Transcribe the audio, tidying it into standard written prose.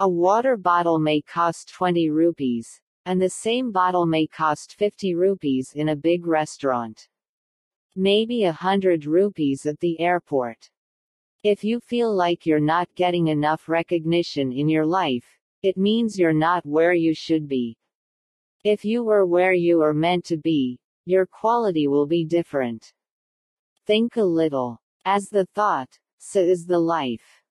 A water bottle may cost 20 rupees, and the same bottle may cost 50 rupees in a big restaurant. Maybe 100 rupees at the airport. If you feel like you're not getting enough recognition in your life, it means you're not where you should be. If you were where you are meant to be, your quality will be different. Think a little. As the thought, so is the life.